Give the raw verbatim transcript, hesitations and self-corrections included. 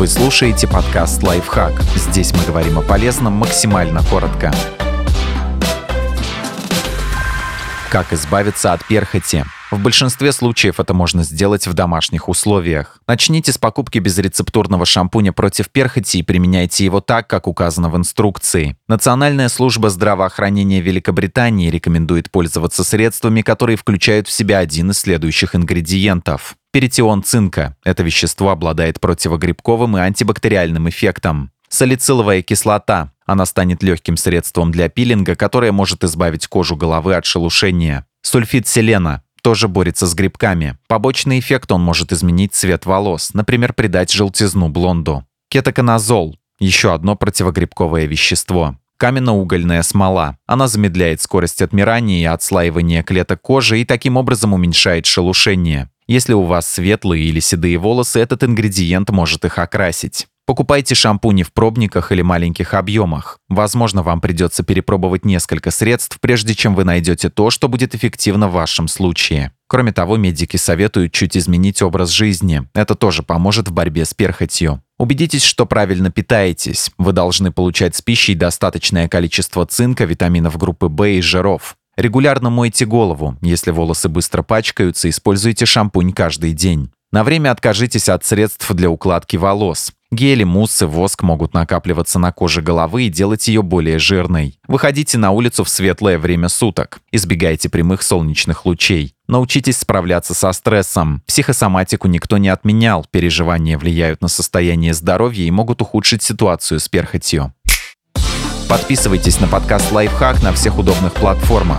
Вы слушаете подкаст «Лайфхак». Здесь мы говорим о полезном максимально коротко. Как избавиться от перхоти? В большинстве случаев это можно сделать в домашних условиях. Начните с покупки безрецептурного шампуня против перхоти и применяйте его так, как указано в инструкции. Национальная служба здравоохранения Великобритании рекомендует пользоваться средствами, которые включают в себя один из следующих ингредиентов. Пиритион цинка. Это вещество обладает противогрибковым и антибактериальным эффектом. Салициловая кислота. Она станет легким средством для пилинга, которое может избавить кожу головы от шелушения. Сульфид селена. Тоже борется с грибками. Побочный эффект: он может изменить цвет волос, например, придать желтизну блонду. Кетоконазол – еще одно противогрибковое вещество. Каменноугольная смола. Она замедляет скорость отмирания и отслаивания клеток кожи и таким образом уменьшает шелушение. Если у вас светлые или седые волосы, этот ингредиент может их окрасить. Покупайте шампуни в пробниках или маленьких объемах. Возможно, вам придется перепробовать несколько средств, прежде чем вы найдете то, что будет эффективно в вашем случае. Кроме того, медики советуют чуть изменить образ жизни. Это тоже поможет в борьбе с перхотью. Убедитесь, что правильно питаетесь. Вы должны получать с пищей достаточное количество цинка, витаминов группы В и жиров. Регулярно мойте голову. Если волосы быстро пачкаются, используйте шампунь каждый день. На время откажитесь от средств для укладки волос. Гели, муссы, воск могут накапливаться на коже головы и делать ее более жирной. Выходите на улицу в светлое время суток. Избегайте прямых солнечных лучей. Научитесь справляться со стрессом. Психосоматику никто не отменял. Переживания влияют на состояние здоровья и могут ухудшить ситуацию с перхотью. Подписывайтесь на подкаст «Лайфхак» на всех удобных платформах.